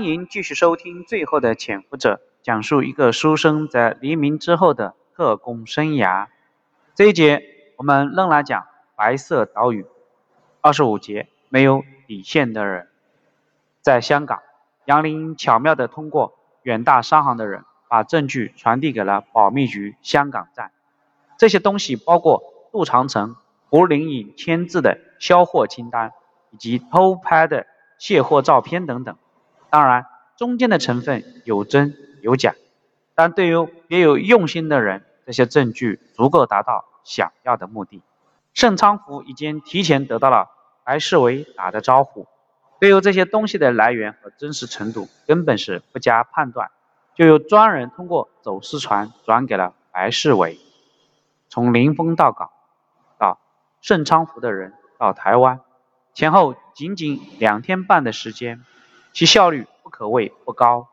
欢迎继续收听《最后的潜伏者》，讲述一个书生在黎明之后的特工生涯。这一节我们仍然讲白色岛屿。25节，没有底线的人。在香港，杨林巧妙地通过远大商行的人，把证据传递给了保密局香港站。这些东西包括杜长城、胡林颖签字的销货清单，以及偷拍的卸货照片等等。当然，中间的成分有真有假，但对于别有用心的人，这些证据足够达到想要的目的。盛昌福已经提前得到了白世维打的招呼，对于这些东西的来源和真实程度根本是不加判断，就由专人通过走私船转给了白世维。从林峰到港，到盛昌福的人，到台湾，前后仅仅2天半的时间，其效率不可谓不高。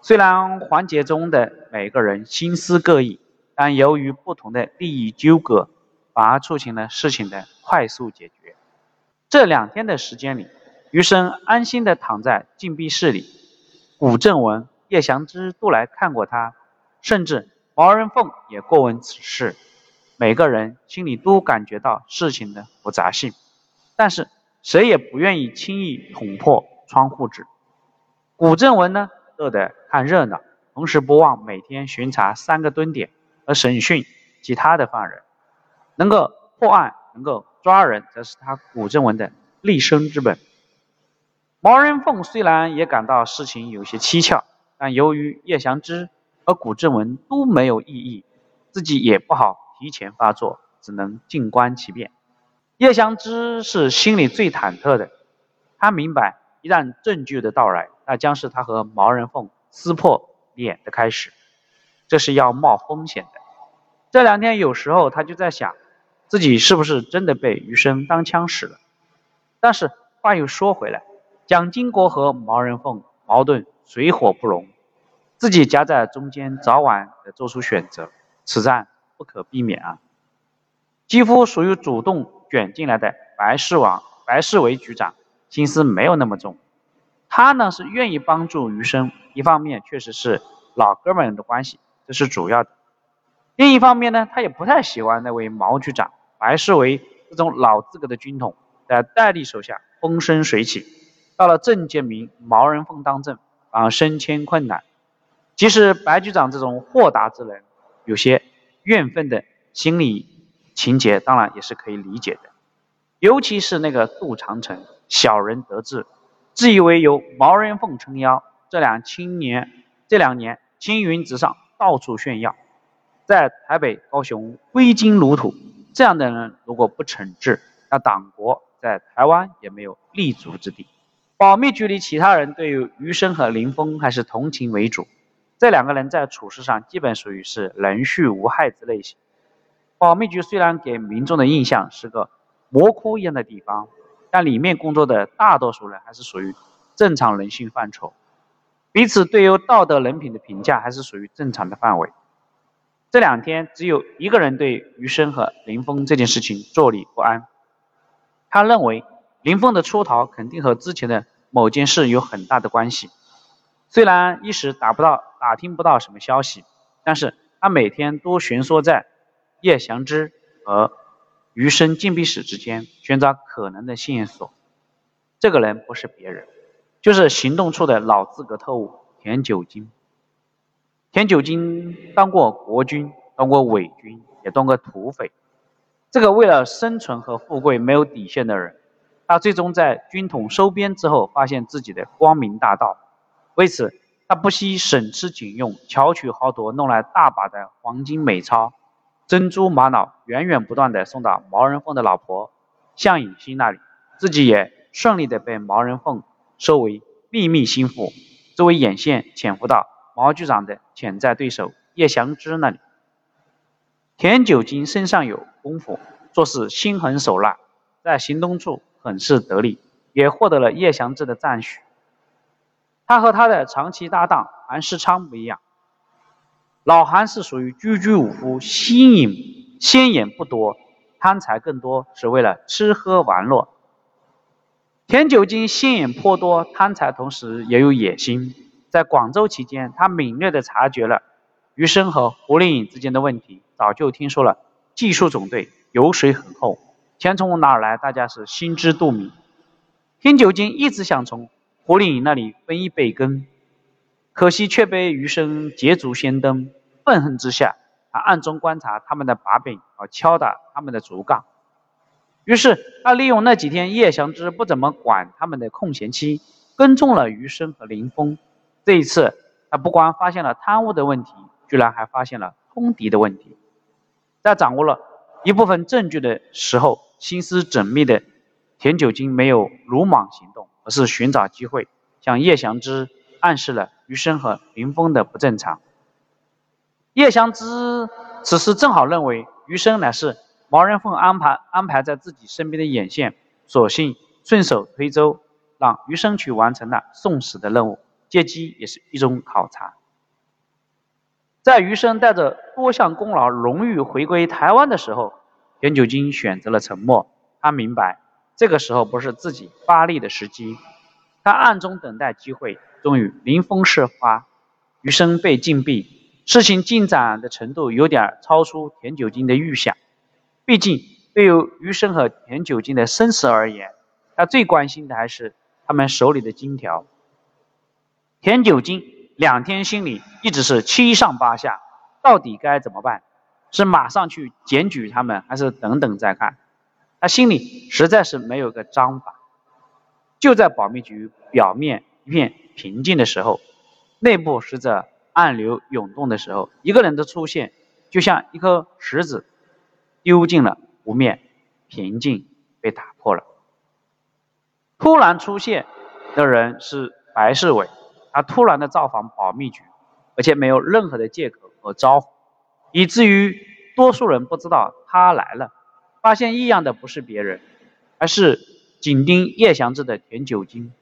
虽然环节中的每个人心思各异，但由于不同的利益纠葛，反而促进了事情的快速解决。这2天的时间里，余生安心地躺在禁闭室里。古正文、叶祥之都来看过他，甚至毛人凤也过问此事。每个人心里都感觉到事情的复杂性，但是谁也不愿意轻易捅破窗户纸。古正文呢，乐得看热闹，同时不忘每天巡查3个蹲点和审讯其他的犯人。能够破案，能够抓人，则是他古正文的立身之本。毛人凤虽然也感到事情有些蹊跷，但由于叶祥之和古正文都没有异议，自己也不好提前发作，只能静观其变。叶祥之是心里最忐忑的，他明白一旦证据的到来，那将是他和毛人凤撕破脸的开始，这是要冒风险的。这2天有时候他就在想，自己是不是真的被余生当枪使了。但是话又说回来，蒋经国和毛人凤矛盾水火不容，自己夹在中间，早晚得做出选择，此战不可避免啊！几乎属于主动卷进来的白世维局长心思没有那么重，他呢是愿意帮助余生，一方面确实是老哥们的关系，这是主要的；另一方面呢，他也不太喜欢那位毛局长。白世维这种老资格的军统，在戴笠手下风生水起，到了郑介民、毛人凤当政，反而升迁困难。即使白局长这种豁达之人，有些怨愤的心理情节，当然也是可以理解的。尤其是那个杜长城，小人得志，自以为有毛人凤撑腰，这两年青云直上，到处炫耀，在台北、高雄挥金如土。这样的人如果不惩治，那党国在台湾也没有立足之地。保密局里其他人对于余生和林峰还是同情为主，这2个人在处事上基本属于是人畜无害之类型。保密局虽然给民众的印象是个魔窟一样的地方，但里面工作的大多数人还是属于正常人性范畴，彼此对于道德人品的评价还是属于正常的范围。这2天只有1个人对余生和林峰这件事情坐立不安，他认为林峰的出逃肯定和之前的某件事有很大的关系。虽然一时打听不到什么消息，但是他每天都悬缩在叶祥之和余生禁闭室之间，寻找可能的线索。这个人不是别人，就是行动处的老资格特务田九金。田九金当过国军，当过伪军，也当过土匪。这个为了生存和富贵没有底线的人，他最终在军统收编之后，发现自己的光明大道。为此，他不惜省吃俭用，巧取豪夺，弄来大把的黄金美钞、珍珠玛瑙，源源不断地送到毛人凤的老婆向影星那里，自己也顺利地被毛人凤收为秘密心腹，作为眼线潜伏到毛局长的潜在对手叶祥之那里。田九金身上有功夫，做事心狠手辣，在行动处很是得力，也获得了叶祥之的赞许。他和他的长期搭档韩世昌不一样，老韩是属于赳赳武夫，鲜眼不多，贪财更多，是为了吃喝玩乐。田九经心眼颇多，贪财同时也有野心。在广州期间，他敏锐地察觉了鱼生和胡令尹之间的问题，早就听说了技术总队油水很厚，钱从哪来，大家是心知肚明。田九经一直想从胡令尹那里分一杯羹，可惜却被鱼生捷足先登。愤恨之下，他暗中观察他们的把柄，敲打他们的竹杠。于是他利用那几天叶祥之不怎么管他们的空闲期，跟踪了余生和林峰。这一次他不光发现了贪污的问题，居然还发现了通敌的问题。在掌握了一部分证据的时候，心思缜密的田九经没有鲁莽行动，而是寻找机会向叶祥之暗示了余生和林峰的不正常。叶祥之此时正好认为余生乃是毛人凤安排在自己身边的眼线，索性顺手推舟，让余生去完成了送死的任务，借机也是一种考察。在余生带着多项功劳荣誉回归台湾的时候，田九经选择了沉默。他明白这个时候不是自己发力的时机，他暗中等待机会。终于临风事发，余生被禁闭，事情进展的程度有点超出田九经的预想。毕竟对于余生和田九经的生死而言，他最关心的还是他们手里的金条。田九经2天心里一直是七上八下，到底该怎么办？是马上去检举他们，还是等等再看？他心里实在是没有个章法。就在保密局表面一片平静的时候，内部实则暗流涌动的时候，一个人的出现就像一颗石子丢进了湖面，平静被打破了。突然出现的人是白世伟，他突然的造访保密局，而且没有任何的借口和招呼，以至于多数人不知道他来了。发现异样的不是别人，而是紧盯叶祥之的田九经。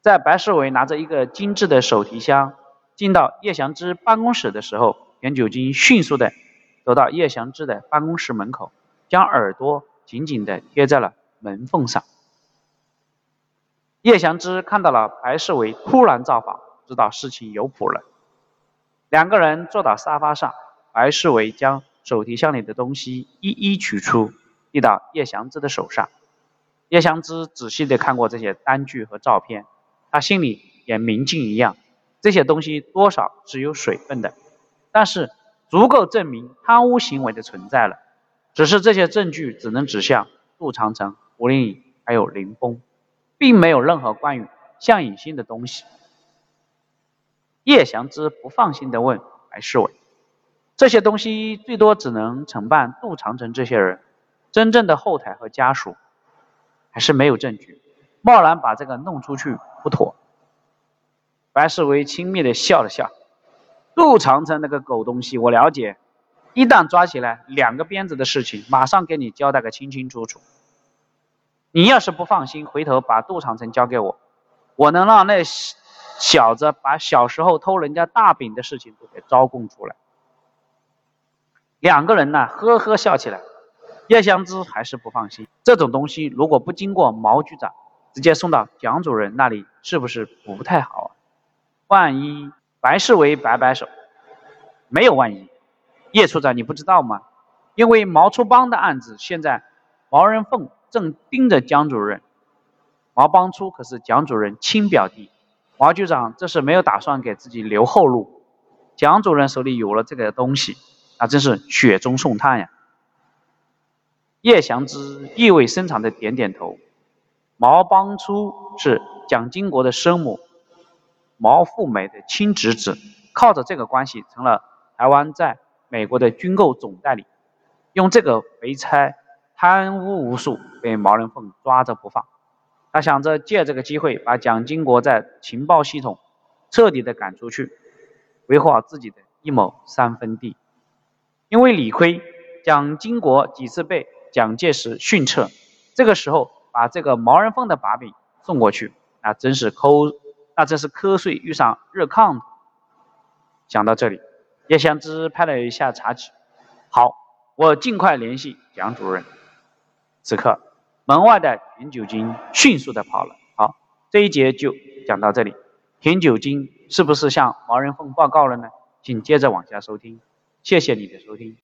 在白世伟拿着一个精致的手提箱进到叶祥之办公室的时候，田九经迅速的走到叶祥之的办公室门口，将耳朵紧紧地贴在了门缝上。叶祥之看到了白世伟突然造访，知道事情有谱了。两个人坐到沙发上，白世伟将手提箱里的东西一一取出，递到叶祥之的手上。叶祥之仔细地看过这些单据和照片，他心里也明镜一样，这些东西多少是有水分的，但是足够证明贪污行为的存在了。只是这些证据只能指向杜长城、胡令尹还有林峰，并没有任何关于向影星的东西。叶祥之不放心地问白世伟：“这些东西最多只能惩办杜长城这些人，真正的后台和家属还是没有证据，贸然把这个弄出去不妥。”白世伟轻蔑地笑了笑。杜长城那个狗东西我了解，一旦抓起来，2个鞭子的事情马上给你交代个清清楚楚。你要是不放心，回头把杜长城交给我，我能让那小子把小时候偷人家大饼的事情都给招供出来。2个人呢，呵呵笑起来。叶湘之还是不放心，这种东西如果不经过毛局长直接送到蒋主任那里，是不是不太好啊？万一……白世伟摆摆手，没有万一。叶处长，你不知道吗？因为毛出帮的案子，现在毛人凤正盯着蒋主任。毛邦初可是蒋主任亲表弟，毛局长这是没有打算给自己留后路。蒋主任手里有了这个东西，那真是雪中送炭呀。叶祥之意味深长地点点头。毛邦初是蒋经国的生母毛富美的亲侄子，靠着这个关系成了台湾在美国的军购总代理，用这个肥差贪污无数，被毛人凤抓着不放。他想着借这个机会把蒋经国在情报系统彻底的赶出去，维护好自己的一亩3分地。因为理亏，蒋经国几次被蒋介石训斥，这个时候把这个毛人凤的把柄送过去，那真是瞌睡遇上热炕头。想到这里，叶湘之拍了一下茶几，好，我尽快联系蒋主任。此刻，门外的田九经迅速的跑了。好，这一节就讲到这里。田九经是不是向毛人凤报告了呢？请接着往下收听。谢谢你的收听。